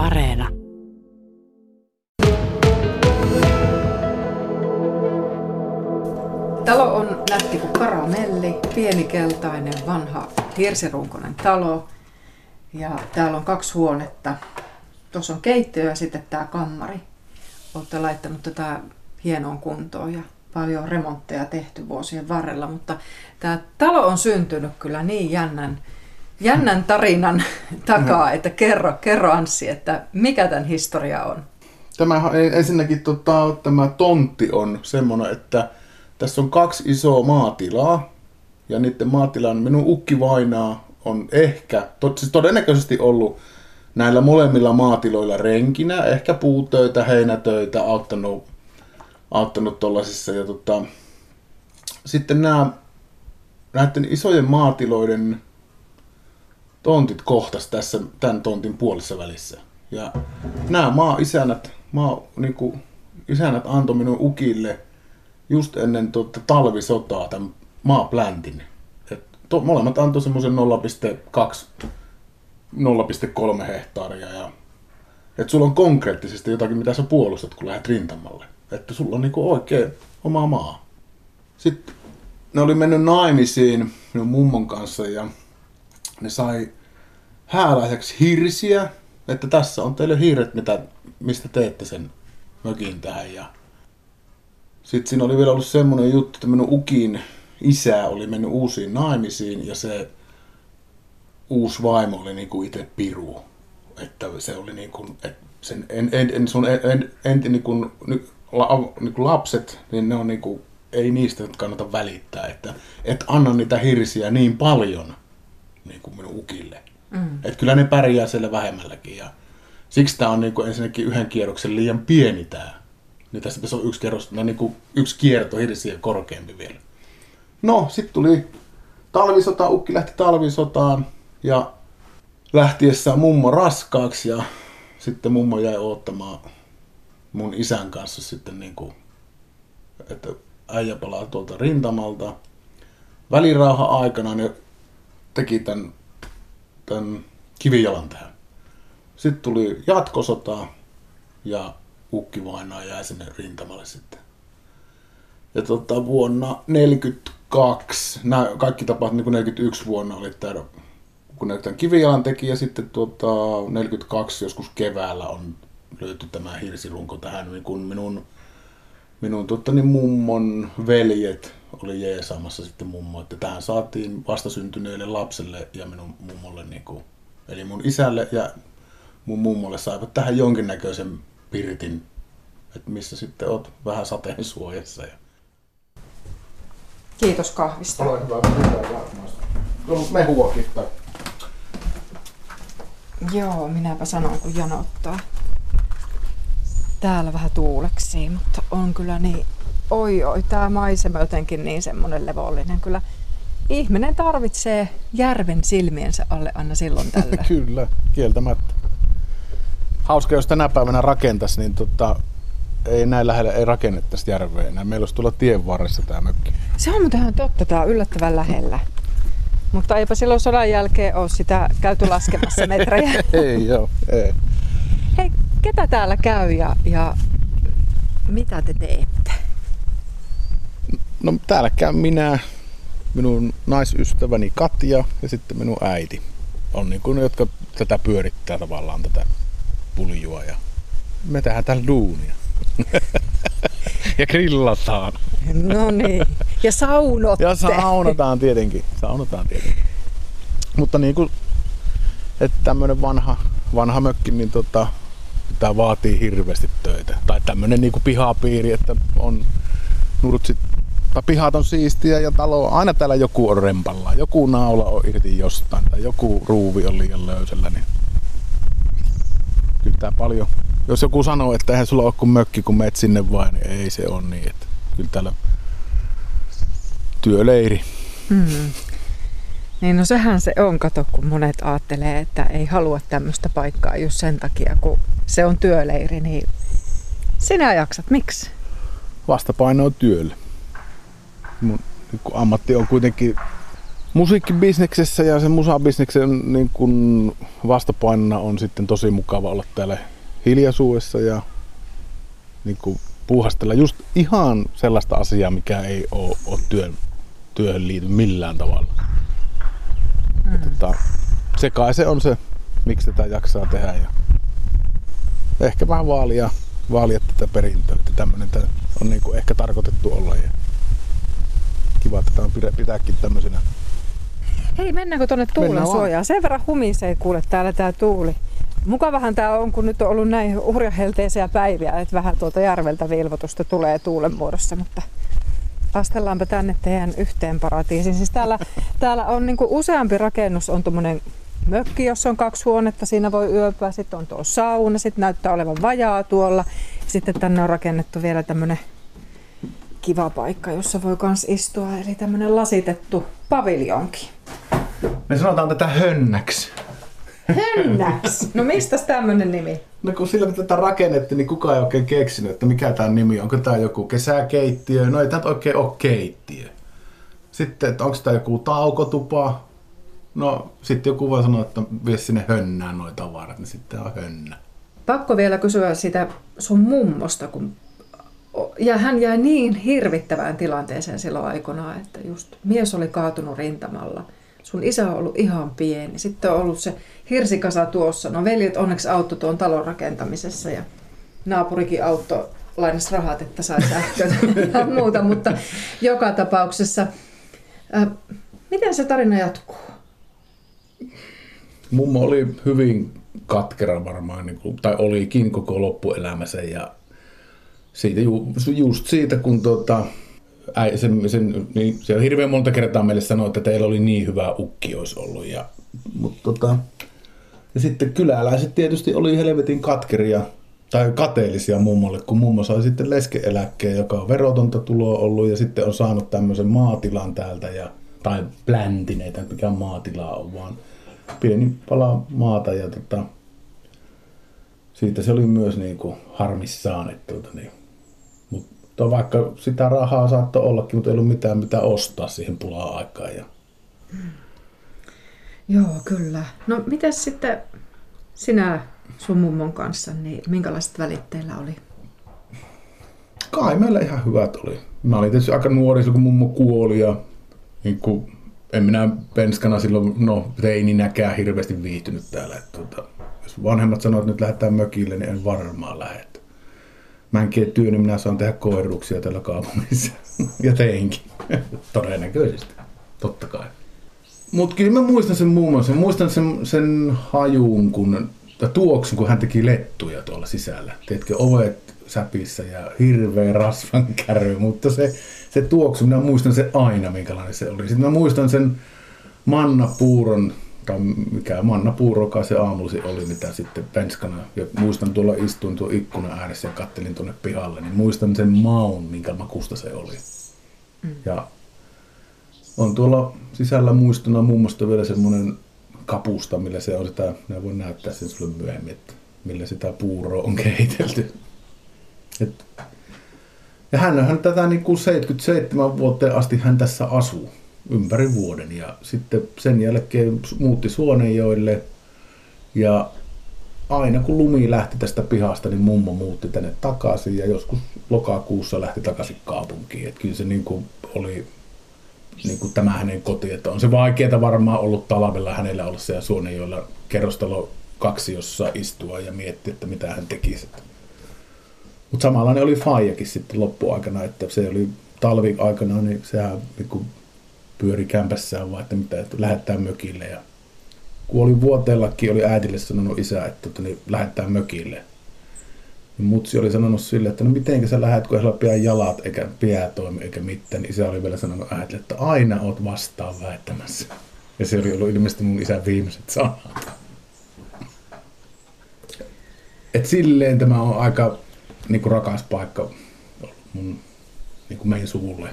Areena. Talo on nähti kuin karamelli, pienikeltainen vanha hirsirunkoinen talo. Ja täällä on 2 huonetta. Tuossa on keittiö ja sitten tämä kammari. Olette laittanut tätä hienoon kuntoon ja paljon remontteja tehty vuosien varrella, mutta tämä talo on syntynyt kyllä niin jännän tarinan takaa, että kerro Anssi, että mikä tämän historia on? Tämä ensinnäkin tämä tontti on semmoinen, että tässä on 2 isoa maatilaa ja niiden maatilan minun ukkivainaa on ehkä, siis todennäköisesti ollut näillä molemmilla maatiloilla renkinä, ehkä puutöitä, heinätöitä, auttanut tuollaisissa. Ja sitten näiden isojen maatiloiden tontit kohtas tässä tämän tontin puolessa välissä. Ja nämä isännät antoi minun ukille just ennen talvisotaa tämän maapläntin. Molemmat antoi semmoisen 0,2-0,3 hehtaaria. Että sulla on konkreettisesti jotakin, mitä sä puolustat, kun lähdet rintamalle. Että sulla on niinku oikein oma maa. Sitten ne oli mennyt naimisiin minun mummon kanssa ja ne sai hääläiseksi hirsiä. Että tässä on teille hiiret, mistä teette sen mökin tähän. Ja sitten siinä oli vielä ollut semmoinen juttu, että minun ukin isä oli mennyt uusiin naimisiin ja se uusi vaimo oli niinku itse piru. Että se oli niinku, että sen lapset, niin ne on niinku, ei niistä nyt kannata välittää, että et anna niitä hirsiä niin paljon niinku minun ukille. Että kyllä ne pärjää siellä vähemmälläkin ja siksi tämä on niinku ensinnäkin yhden kierroksen liian pieni tää. Niin tässä pitäisi olla yksi kierto hirsiä korkeampi vielä. No, sitten tuli talvisota, ukki lähti talvisotaan ja lähtiessään mummo raskaaksi ja sitten mummo jäi odottamaan mun isän kanssa sitten niinku, että äijä palaa tuolta rintamalta. Välirauhan aikana ne teki tämän kivijalan tähän. Sitten tuli jatkosota ja ukkivainaa jäi sinne rintamalle sitten. Ja vuonna 1942, kaikki tapahtui niin kuin 1941 vuonna oli tämä, kun tämän kivijalan teki ja sitten 1942 joskus keväällä on löytyi tämä hirsirunko tähän, niin kun minun mummon veljet oli jeesaamassa sitten mummo, että tähän saatiin vastasyntyneille lapselle ja minun mummolle, niin kuin, eli mun isälle ja mun mummolle saivat tähän jonkinnäköisen pirtin, että missä sitten oot vähän sateen suojassa. Kiitos kahvista. Ole hyvä, tullut mehuakin. Joo, minäpä sanon kun janottaa. Täällä vähän tuuleksii, mutta on kyllä niin, oi, tää maisema jotenkin niin semmonen levollinen. Kyllä ihminen tarvitsee järven silmiensä alle aina silloin tällöin. Kyllä, kieltämättä. Hauska, jos tänä päivänä rakentaisi, niin ei näin lähellä ei rakennettaisi järveä enää. Meillä olisi tuolla tien varressa tämä mökki. Se on muuten totta, tämä on yllättävän lähellä. Mutta eipä silloin sodan jälkeen ole sitä käyty laskemassa metrejä. Ei joo, ei. Hei, ketä täällä käy ja mitä te teette? No täällä käyn minä, minun naisystäväni Katja ja sitten minun äiti. On niin kuin ne, jotka tätä pyörittää tavallaan tätä puljua ja me tehdään täällä duunia. Ja grillataan. No niin. Ja saunotte. Ja saunataan tietenkin. Mutta niin kuin, että tämmönen vanha mökki, niin tää vaatii hirveästi töitä. Tai tämmönen niinku pihapiiri, että on nurtsit, tai pihat on siistiä ja talo on, aina täällä joku on rempallaan. Joku naula on irti jostain tai joku ruuvi on liian löysällä, niin kyllä tää paljon. Jos joku sanoo, että eihän sulla ole kuin mökki, kun menet sinne vain, niin ei se ole niin. Että kyllä täällä työleiri. Niin no sehän se on, kato kun monet ajattelee, että ei halua tämmöistä paikkaa just sen takia, kun se on työleiri, niin sinä jaksat. Miksi? Vastapaino on työlle. Mun ammatti on kuitenkin musiikkibisneksessä ja sen musabisneksen niin kun vastapainona on sitten tosi mukava olla täällä hiljaisuudessa ja niin kun puuhastella just ihan sellaista asiaa, mikä ei ole työhön liity millään tavalla. Se kai se on se, miksi tätä jaksaa tehdä ja ehkä vähän vaalia tätä perintöä, että tämmöinen on niin kuin ehkä tarkoitettu olla ja kiva tätä on pitääkin tämmöisenä. Hei, mennäänkö tuonne tuulen suojaan? Sen verran humisee kuule täällä tää tuuli. Mukavahan tää on, kun nyt on ollut näin hurjahelteisiä päiviä, että vähän tuolta järveltä vilvotusta tulee tuulen muodossa, mutta astellaanpa tänne teidän yhteen paratiisiin. Siis täällä on niinku useampi rakennus, on tuommoinen mökki, jossa on 2 huonetta, siinä voi yöpyä, sitten on tuo sauna, sitten näyttää olevan vajaa tuolla. Sitten tänne on rakennettu vielä tämmönen kiva paikka, jossa voi kans istua, eli tämmönen lasitettu paviljonki. Me sanotaan tätä Hönnäksi. Hönnäksi? No mistäs tämmönen nimi? No kun sillä tätä rakennettiin, niin kukaan ei oikein keksinyt, että mikä tää nimi on. Onko tää joku kesäkeittiö? No ei tää oikein ole keittiö. Sitten, että onko tää joku taukotupa? No sitten joku voi sanoa, että vie sinne hönnään noi tavarat, niin sitten on hönnä. Pakko vielä kysyä sitä sun mummosta, kun ja hän jäi niin hirvittävään tilanteeseen silloin aikanaan, että just mies oli kaatunut rintamalla. Sun isä on ollut ihan pieni. Sitten on ollut se hirsikasa tuossa. No veljet onneksi auttoi tuon talon rakentamisessa ja naapurikin auttoi, lainasi rahat, että sai sähköä ja muuta. Mutta joka tapauksessa, miten se tarina jatkuu? Mummo oli hyvin katkera varmaan, tai olikin koko loppuelämänsä. Ja siitä, just siitä, kun siellä hirveän monta kertaa meille sanoi, että teillä oli niin hyvä ukki olisi ollut. Ja sitten kyläläiset tietysti oli helvetin katkeria tai kateellisia mummolle, kun mummo sai sitten leskeeläkkeen, joka on verotonta tuloa ollut ja sitten on saanut tämmöisen maatilan täältä, tai pläntin, ei mikään maatilaa on, vaan pieni pala maata. Ja siitä se oli myös niinku harmissaan, että mutta vaikka sitä rahaa saattoi ollakin, mutta ei ollut mitään mitä ostaa siihen pula-aikaan. Joo, kyllä. No mitäs sitten sinä sun mummon kanssa, niin minkälaiset välit teillä oli? Kai meillä ihan hyvät oli. Mä olin tietysti aika nuori silloin, kun mummo kuoli ja niin kuin, en minä penskana silloin teininäkään hirveästi viihtynyt täällä. Jos vanhemmat sanoo, että nyt lähdetään mökille, niin en varmaan lähde. Mä en ketyy, niin minä saan tehdä koiruksia tällä kaupungissa. Ja teinkin. Todennäköisesti. Totta kai. Mutta kyllä mä muistan sen muun muistan sen hajuun, tuoksun, kun hän teki lettuja tuolla sisällä. Teetkö ovet säpissä ja hirveä rasvan kärry, mutta se tuoksu, minä muistan sen aina, minkälainen se oli. Sitten mä muistan sen mannapuuron, tai mikä mannapuuro, joka se aamusi oli, mitä sitten penskana. Ja muistan tuolla istuin tuon ikkunan ääressä ja kattelin tuonne pihalle, niin muistan sen maun, minkä makusta se oli. Ja on tuolla sisällä muistona muun muassa vielä semmoinen kapusta, millä se on sitä, minä voin näyttää sen sulle myöhemmin, että millä sitä puuroa on kehitelty. Ja hänhän tätä niin kuin 77 vuoteen asti hän tässä asuu ympäri vuoden ja sitten sen jälkeen muutti Suonenjoelle ja aina kun lumi lähti tästä pihasta, niin mummo muutti tänne takaisin ja joskus lokakuussa lähti takaisin kaupunkiin. Et kyllä se niin kuin oli niin kuin tämä hänen koti, että on se vaikeaa varmaan ollut talvella hänellä olla siellä Suonenjoella kerrostalo 2, jossa istua ja miettiä, että mitä hän tekisi. Mutta samanlainen oli faijakin sitten loppuaikana, että se oli talviaikana, niin sehän niin pyöri kämpässään vaan, että mitä, että lähdetään mökille. Ja kuolivuoteellakin oli äidille sanonut isä, että niin lähdetään mökille. Ja mutsi oli sanonut sille, että no mitenkä sä lähdet, kun ei pian jalat eikä pää toimi eikä mitään. Niin isä oli vielä sanonut äidille, että aina oot vastaan väittämässä. Ja se oli ollut ilmeisesti mun isän viimeiset sanat. Et silleen tämä on aika niin kuin rakas paikka mun, niin kuin meidän suvulle.